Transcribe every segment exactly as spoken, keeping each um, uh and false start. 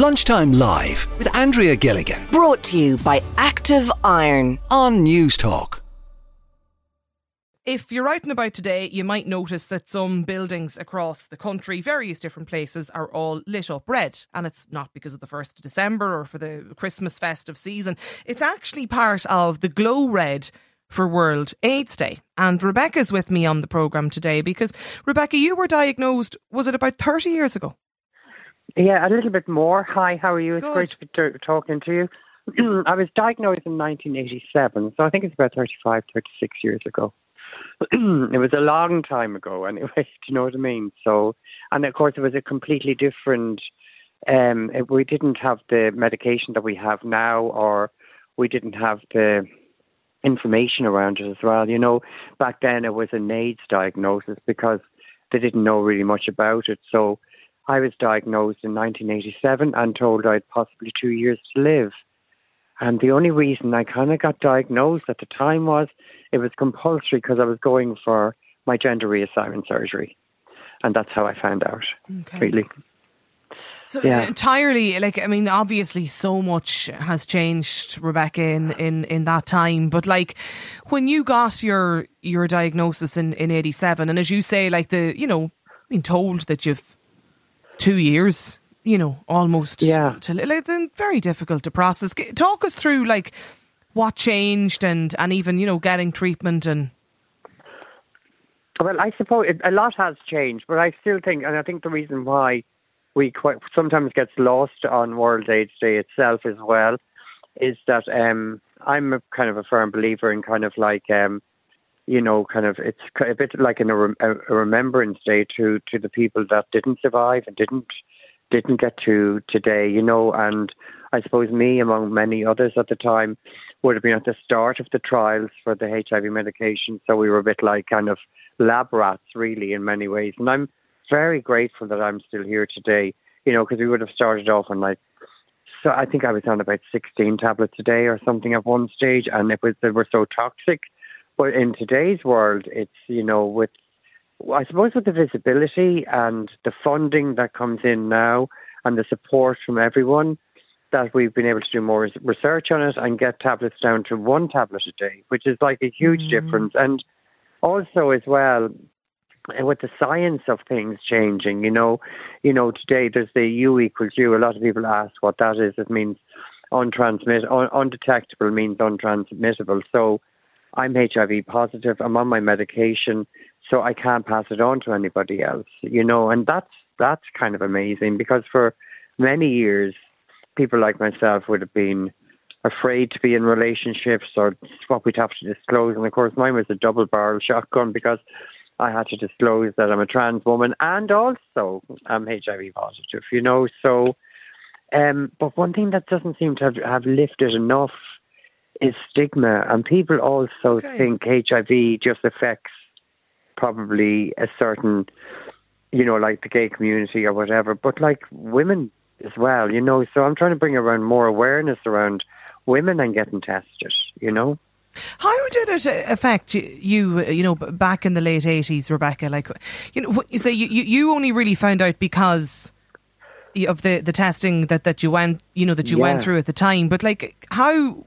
Lunchtime Live with Andrea Gilligan. Brought to you by Active Iron on News Talk. If you're out and about today, you might notice that some buildings across the country, various different places, are all lit up red. And it's not because of the first of December or for the Christmas festive season. It's actually part of the Glow Red for World AIDS Day. And Rebecca's with me on the programme today because, Rebecca, you were diagnosed, was it about thirty years ago? Yeah, a little bit more. Hi, how are you? It's Good. Great to be t- talking to you. I was diagnosed in nineteen eighty-seven, so I think it's about thirty-five, thirty-six years ago. It was a long time ago anyway, do you know what I mean? So, and of course it was a completely different, um, it, we didn't have the medication that we have now, or we didn't have the information around it as well. You know, back then it was an AIDS diagnosis because they didn't know really much about it. So I was diagnosed in nineteen eighty-seven and told I'd possibly two years to live. And the only reason I kind of got diagnosed at the time was it was compulsory because I was going for my gender reassignment surgery. And that's how I found out, okay. really. So yeah. entirely, like, I mean, obviously so much has changed, Rebecca, in, in, in that time. But like when you got your your diagnosis in, in eighty-seven, and as you say, like the, you know, being told that you've two years you know, almost, yeah. to, like, very difficult to process. Talk us through, like, what changed and, and even, you know, getting treatment and... Well, I suppose it, a lot has changed, but I still think, and I think the reason why we quite, sometimes gets lost on World AIDS Day itself as well, is that um, I'm a kind of a firm believer in kind of like, um, you know, kind of, it's a bit like in a, rem- a remembrance day to, to the people that didn't survive and didn't didn't get to today, you know, and I suppose me, among many others at the time, would have been at the start of the trials for the H I V medication. So we were a bit like kind of lab rats, really, in many ways. And I'm very grateful that I'm still here today, you know, because we would have started off on like, so I think I was on about sixteen tablets a day or something at one stage, and it was, they were so toxic. But in today's world, it's, you know, with I suppose with the visibility and the funding that comes in now and the support from everyone, that we've been able to do more research on it and get tablets down to one tablet a day, which is like a huge mm. difference. And also as well, with the science of things changing, you know, you know, today there's the U equals U. A lot of people ask what that is. It means untransmit, un- undetectable means untransmittable. So I'm H I V positive. I'm on my medication. So I can't pass it on to anybody else, you know, and that's that's kind of amazing because for many years, people like myself would have been afraid to be in relationships or what we'd have to disclose. And of course, mine was a double barrel shotgun because I had to disclose that I'm a trans woman and also I'm H I V positive, you know. So, um, but one thing that doesn't seem to have, have lifted enough is stigma. And people also okay. think H I V just affects probably a certain, you know, like the gay community or whatever, but like women as well, you know. So I'm trying to bring around more awareness around women and getting tested, you know. How did it affect you, you know, back in the late eighties, Rebecca? Like, you know, you say you, you only really found out because of the, the testing that, that you went, you know, that you yeah. went through at the time. But like, how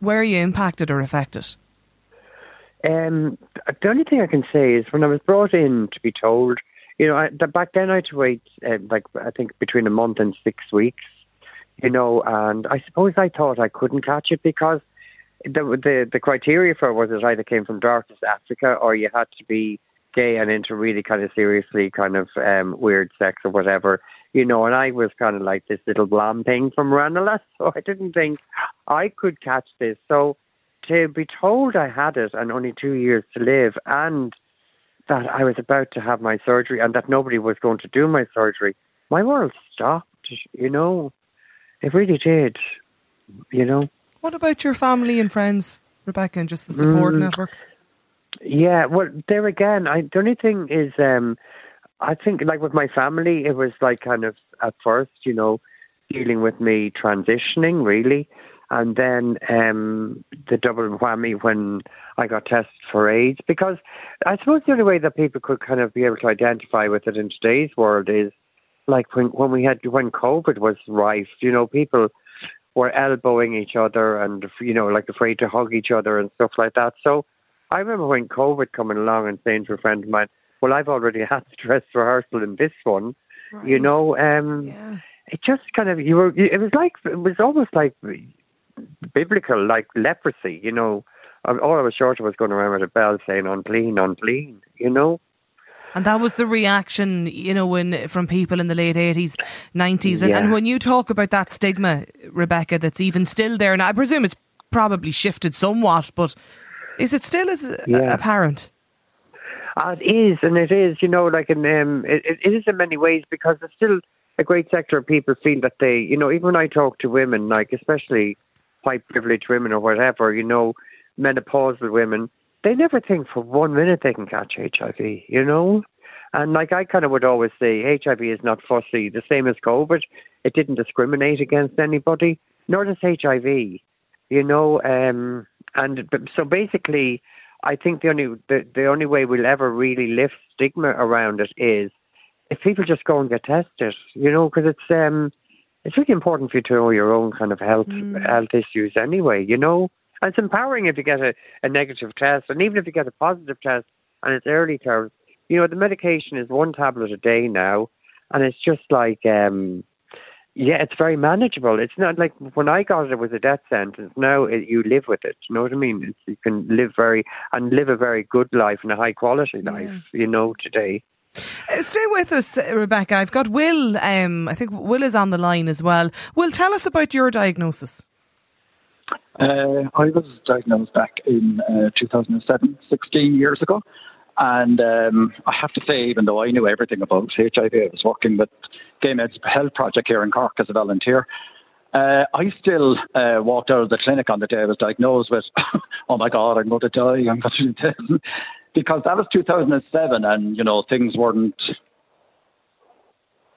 were you impacted or affected? Um, the only thing I can say is when I was brought in to be told, you know, I, that back then I had to wait, uh, like, I think between a month and six weeks, you know, and I suppose I thought I couldn't catch it because the the, the criteria for it was it either came from darkest Africa or you had to be gay and into really kind of seriously kind of um, weird sex or whatever, you know, and I was kind of like this little blonde thing from Ranelagh, so I didn't think I could catch this. So to be told I had it and only two years to live and that I was about to have my surgery and that nobody was going to do my surgery, my world stopped, you know. It really did, you know. What about your family and friends, Rebecca, and just the support mm, network? Yeah, well, there again, I, the only thing is, um, I think, like with my family, it was like kind of at first, you know, dealing with me transitioning, really. And then um, the double whammy when I got tested for AIDS, because I suppose the only way that people could kind of be able to identify with it in today's world is like when, when we had, when COVID was rife, you know, people were elbowing each other and, you know, like afraid to hug each other and stuff like that. So I remember when COVID coming along and saying to a friend of mine, well, I've already had the dress rehearsal in this one, right. you know, um, yeah. It just kind of, you were, it was like, it was almost like biblical, like leprosy, you know. All I was sure was going around with a bell saying unclean, unclean, you know. And that was the reaction, you know, when, from people in the late eighties, nineties. And, yeah. and when you talk about that stigma, Rebecca, that's even still there, and I presume it's probably shifted somewhat, but is it still as yeah. apparent? Uh, it is, and it is, you know, like in, um, it, it is in many ways, because there's still a great sector of people feel that they, you know, even when I talk to women, like especially white privileged women or whatever, you know, menopausal women, they never think for one minute they can catch H I V, you know? And like I kind of would always say, H I V is not fussy, the same as COVID. It didn't discriminate against anybody, nor does H I V, you know? Um, and so basically, I think the only the, the only way we'll ever really lift stigma around it is if people just go and get tested, you know? Because it's, um, it's really important for you to know your own kind of health, mm. health issues anyway, you know? And it's empowering if you get a, a negative test, and even if you get a positive test and it's early term, you know, the medication is one tablet a day now, and it's just like, um, yeah, it's very manageable. It's not like when I got it, it was a death sentence. Now it, you live with it. You know what I mean? It's, you can live very, and live a very good life and a high quality life, yeah. you know, today. Uh, stay with us, Rebecca. I've got Will. Um, I think Will is on the line as well. Will, tell us about your diagnosis. Uh, I was diagnosed back in uh, two thousand seven, sixteen years ago, and um, I have to say, even though I knew everything about H I V, I was working with Gay Men's Health Project here in Cork as a volunteer, uh, I still uh, walked out of the clinic on the day I was diagnosed with, oh my God, I'm going to die, I'm going to die, because that was two thousand seven, and, you know, things weren't,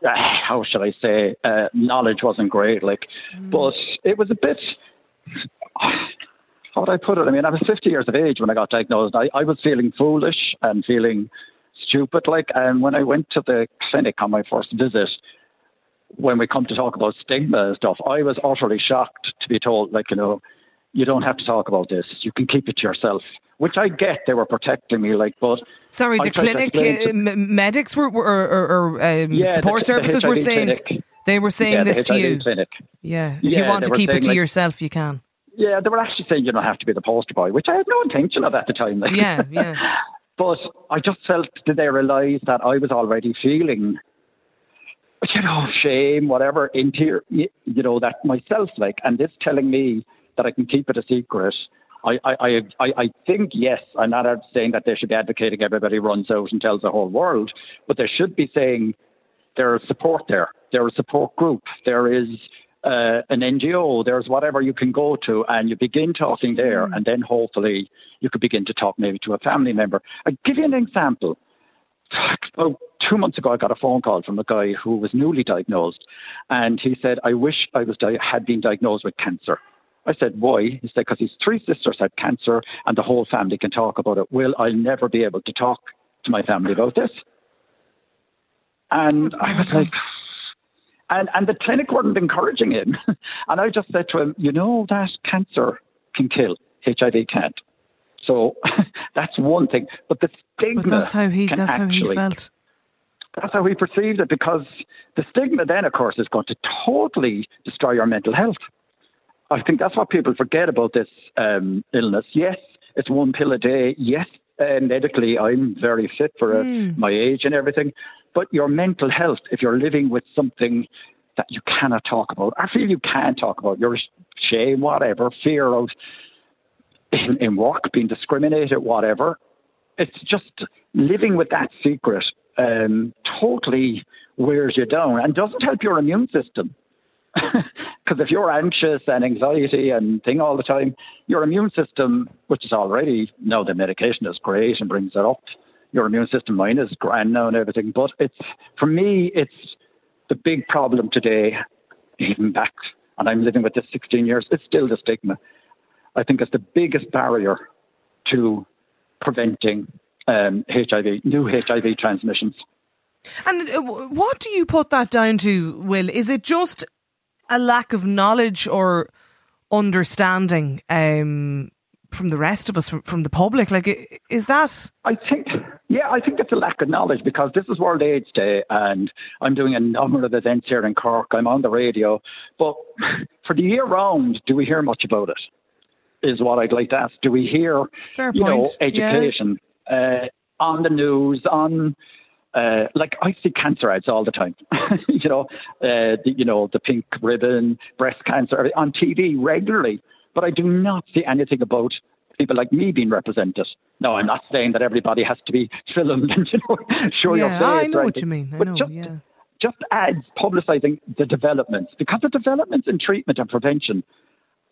uh, how should I say, uh, knowledge wasn't great, like, mm. but it was a bit... How would I put it? I mean, I was fifty years of age when I got diagnosed. I, I was feeling foolish and feeling stupid. Like, and when I went to the clinic on my first visit, when we come to talk about stigma and stuff, I was utterly shocked to be told, like, you know, you don't have to talk about this. You can keep it to yourself, which I get. They were protecting me, like, but sorry, the clinic uh, medics were, were or, or um, yeah, support the, services the were saying clinic. They were saying yeah, this to you. Clinic. Yeah, if yeah, you want to keep it to like, yourself, you can. Yeah, they were actually saying you don't have to be the poster boy, which I had no intention of at the time. Like. Yeah, yeah. But I just felt that they realised that I was already feeling, you know, shame, whatever, interior, you know, that myself, like, and this telling me that I can keep it a secret. I, I, I, I think, yes, I'm not saying that they should be advocating everybody runs out and tells the whole world, but they should be saying there is support there. There is a support group. There is... Uh, an N G O, there's whatever you can go to, and you begin talking there, mm. and then hopefully you could begin to talk maybe to a family member. I'll give you an example. About two months ago, I got a phone call from a guy who was newly diagnosed, and he said, I wish I was di- had been diagnosed with cancer. I said, why? He said, because his three sisters had cancer, and the whole family can talk about it. Well, I'll never be able to talk to my family about this. And I was like... And and the clinic weren't encouraging him. And I just said to him, you know, that cancer can kill. H I V can't. So that's one thing. But the stigma... But that's how he, that's actually, how he felt. That's how he perceived it, because the stigma then, of course, is going to totally destroy your mental health. I think that's what people forget about this um, illness. Yes, it's one pill a day. Yes, uh, medically, I'm very fit for uh, mm. my age and everything. But your mental health, if you're living with something that you cannot talk about, I feel you can talk about, your shame, whatever, fear of in, in work, being discriminated, whatever. It's just living with that secret um, totally wears you down and doesn't help your immune system. Because if you're anxious and anxiety and thing all the time, your immune system, which is already, now the medication is great and brings it up. Your immune system, mine is grand now and everything. But it's, for me, it's the big problem today, even back, and I'm living with this sixteen years, it's still the stigma. I think it's the biggest barrier to preventing um, H I V, new H I V transmissions. And what do you put that down to, Will? Is it just a lack of knowledge or understanding um, from the rest of us, from, from the public? Like, is that... I think... Yeah, I think it's a lack of knowledge because this is World AIDS Day and I'm doing a number of events here in Cork. I'm on the radio. But for the year round, do we hear much about it? Is what I'd like to ask. Do we hear, Fair you point. know, education yeah. uh, on the news, on... Uh, like I see cancer ads all the time, you know, uh, the, you know, the pink ribbon, breast cancer on T V regularly, but I do not see anything about people like me being represented. No, I'm not saying that everybody has to be filmed and you know, show yeah, your face. I know what you mean. I but know, just, yeah. just ads publicising the developments because the developments in treatment and prevention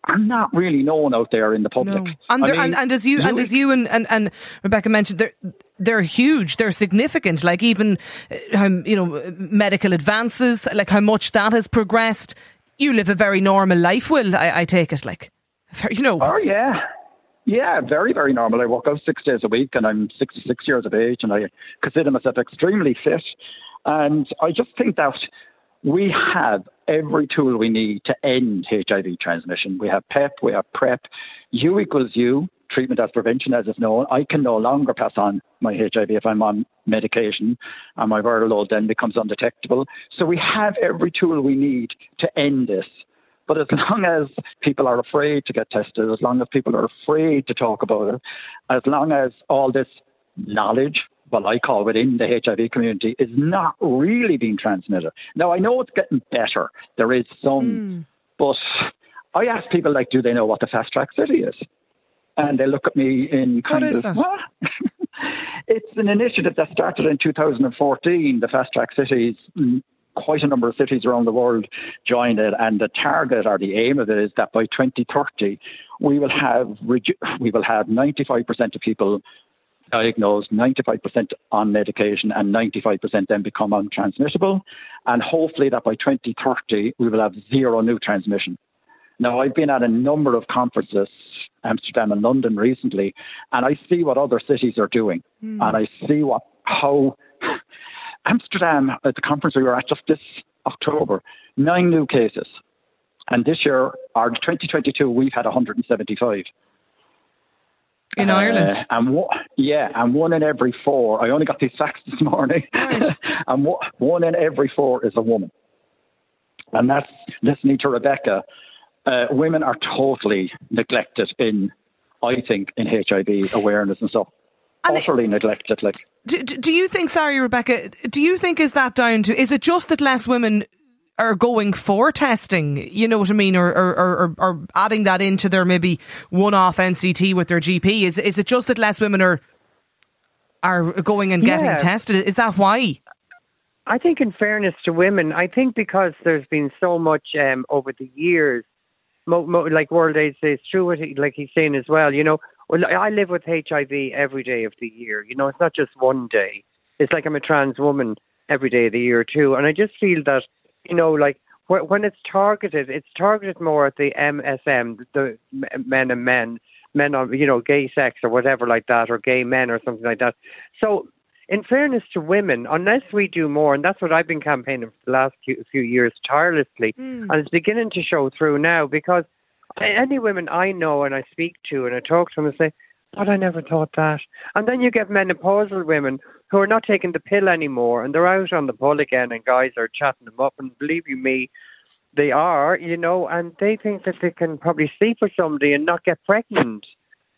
are not really known out there in the public. No. And, there, mean, and, and as you, you and as you and, and, and Rebecca mentioned, they're they're huge. They're significant. Like even um, you know medical advances, like how much that has progressed. You live a very normal life, Will. I, I take it, like you know. Oh yeah, yeah, very very normal. I work out six days a week, and I'm sixty-six years of age, and I consider myself extremely fit. And I just think that we have every tool we need to end H I V transmission. We have P E P, we have PrEP. U equals U, treatment as prevention as it's known. I can no longer pass on my H I V if I'm on medication and my viral load then becomes undetectable. So we have every tool we need to end this. But as long as people are afraid to get tested, as long as people are afraid to talk about it, as long as all this knowledge, well, I call within the H I V community, is not really being transmitted. Now, I know it's getting better. There is some, mm. but I ask people, like, do they know what the Fast Track City is? And they look at me in kind what of, is that? What? It's an initiative that started in two thousand fourteen. The Fast Track Cities, quite a number of cities around the world joined it. And the target or the aim of it is that by twenty thirty, we will have we will have ninety-five percent of people diagnosed, ninety-five percent on medication and ninety-five percent then become untransmittable. And hopefully that by twenty thirty, we will have zero new transmission. Now, I've been at a number of conferences, Amsterdam and London recently, and I see what other cities are doing. Mm. And I see what how Amsterdam, at the conference we were at just this October, nine new cases. And this year, or twenty twenty-two, we've had one hundred seventy-five. In uh, Ireland, and what? Yeah, and one in every four. I only got these facts this morning, right. and what, one in every four is a woman. And that's listening to Rebecca. Uh, women are totally neglected in, I think, in H I V awareness and stuff. And utterly it, neglected. Like, do, do you think? Sorry, Rebecca. Do you think is that down to? Is it just that less women are going for testing, you know what I mean, or or, or, or adding that into their maybe one-off N C T with their G P? Is is it just that less women are are going and getting yeah. tested? Is that why? I think in fairness to women, I think because there's been so much um, over the years, mo- mo- like World AIDS Day is true, like he's saying as well, you know, I live with H I V every day of the year. You know, it's not just one day. It's like I'm a trans woman every day of the year too. And I just feel that You know, like when it's targeted, it's targeted more at the M S M, the men and men, men on, you know, gay sex or whatever like that, or gay men or something like that. So in fairness to women, unless we do more, and that's what I've been campaigning for the last few years tirelessly, mm. and it's beginning to show through now because any women I know and I speak to and I talk to them and say, God, I never thought that. And then you get menopausal women who are not taking the pill anymore and they're out on the pull again and guys are chatting them up. And believe you me, they are, you know, and they think that they can probably sleep with somebody and not get pregnant.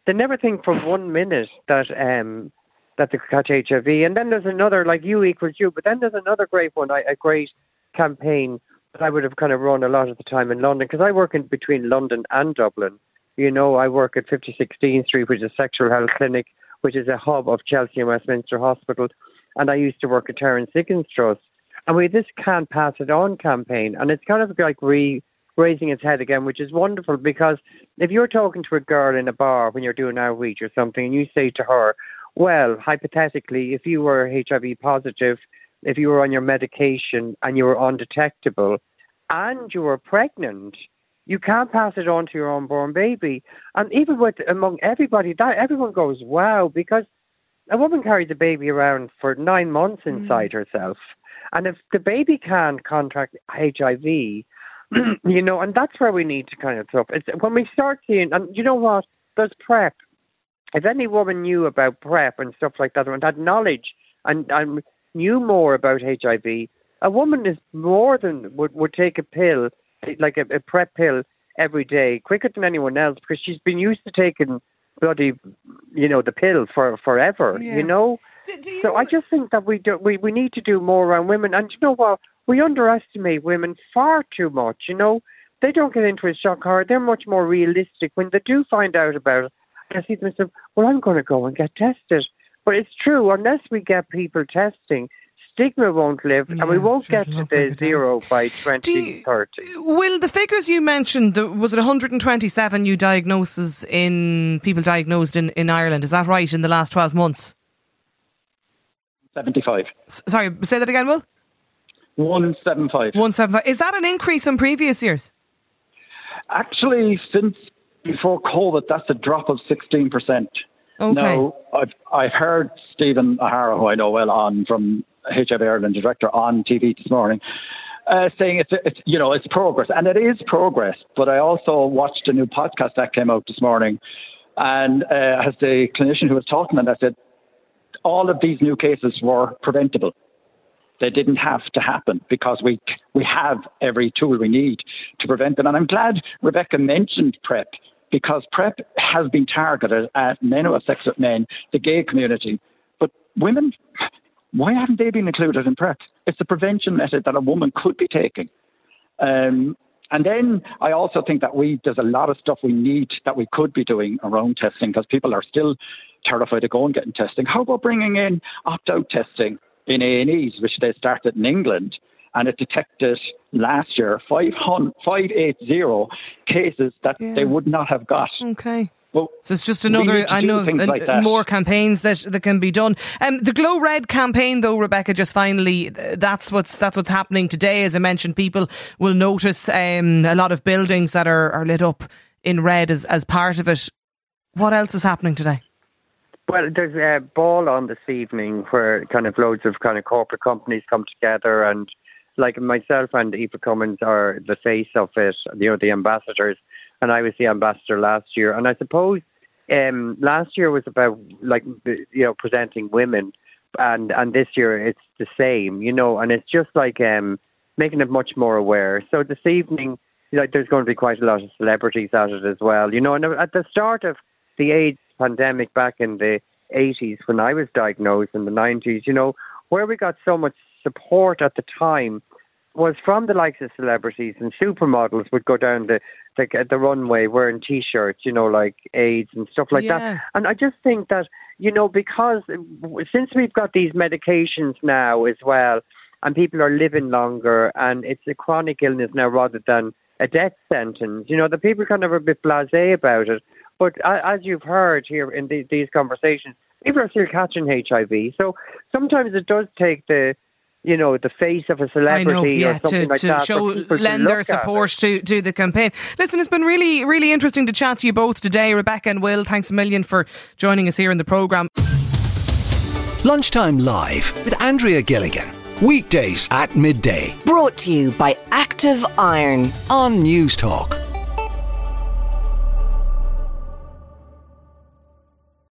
They never think for one minute that um, that they could catch H I V. And then there's another, like U equals U, but then there's another great one, a great campaign that I would have kind of run a lot of the time in London because I work in between London and Dublin. You know, I work at fifty sixteen Street, which is a sexual health clinic, which is a hub of Chelsea and Westminster Hospital. And I used to work at Terence Higgins Trust. And we had this Can't Pass It On campaign. And it's kind of like re raising its head again, which is wonderful because if you're talking to a girl in a bar when you're doing outreach or something and you say to her, well, hypothetically, if you were H I V positive, if you were on your medication and you were undetectable and you were pregnant, you can't pass it on to your unborn baby. And even with among everybody, that everyone goes, wow, because a woman carries a baby around for nine months inside mm. herself. And if the baby can contract H I V, you know, and that's where we need to kind of talk. It's when we start seeing, and you know what, there's PrEP. If any woman knew about PrEP and stuff like that and had knowledge and, and knew more about H I V, a woman is more than would, would take a pill, like a, a PrEP pill every day, quicker than anyone else, because she's been used to taking bloody, you know, the pill for forever, yeah. you know? Do, do you so I just think that we, do, we we need to do more around women. And you know what? We underestimate women far too much, you know? They don't get into a shock horror. They're much more realistic. When they do find out about it, I see them and say, well, I'm going to go and get tested. But it's true, unless we get people testing, stigma won't live, yeah, and we won't get to the zero by twenty thirty. Will the figures you mentioned, the, was it one hundred twenty-seven new diagnoses in people diagnosed in, in Ireland? Is that right, in the last twelve months? seventy-five. S- sorry, say that again, Will? one seventy-five. one seventy-five. Is that an increase in previous years? Actually, since before COVID, that's a drop of sixteen percent. Okay. Now, I've, I've heard Stephen O'Hara, who I know well, on from H I V Ireland director on T V this morning, uh, saying it's, it's, you know, it's progress. And it is progress. But I also watched a new podcast that came out this morning. And uh, as the clinician who was talking, and I said, all of these new cases were preventable. They didn't have to happen because we we have every tool we need to prevent them. And I'm glad Rebecca mentioned PrEP, because PrEP has been targeted at men who have sex with men, the gay community. But women, why haven't they been included in PrEP? It's a prevention method that a woman could be taking. Um, and then I also think that we there's a lot of stuff we need that we could be doing around testing, because people are still terrified of going and getting testing. How about bringing in opt-out testing in A and E's, which they started in England? And it detected last year five eighty cases that yeah. they would not have got. Okay. Well, so it's just another, I know, like more campaigns that that can be done. Um, the Glow Red campaign, though, Rebecca, just finally, that's what's that's what's happening today. As I mentioned, people will notice um, a lot of buildings that are, are lit up in red as, as part of it. What else is happening today? Well, there's a ball on this evening where kind of loads of kind of corporate companies come together, and like myself and Eva Cummins are the face of it, you know, the ambassadors, and I was the ambassador last year. And I suppose um, last year was about, like, you know, presenting women, and, and this year it's the same, you know, and it's just like um, making it much more aware. So this evening, you know, there's going to be quite a lot of celebrities at it as well, you know. And at the start of the AIDS pandemic back in the eighties, when I was diagnosed in the nineties, you know, where we got so much support at the time was from the likes of celebrities, and supermodels would go down the the, the runway wearing T-shirts, you know, like AIDS and stuff like yeah. that. And I just think that, you know, because since we've got these medications now as well, and people are living longer, and it's a chronic illness now rather than a death sentence, you know, the people kind of are a bit blasé about it. But as you've heard here in the, these conversations, people are still catching H I V. So sometimes it does take the you know, the face of a celebrity I know, yeah, or something to, like to that. Show, to show, lend their support to, to the campaign. Listen, it's been really, really interesting to chat to you both today. Rebecca and Will, thanks a million for joining us here in the programme. Lunchtime Live with Andrea Gilligan. Weekdays at midday. Brought to you by Active Iron on News Talk.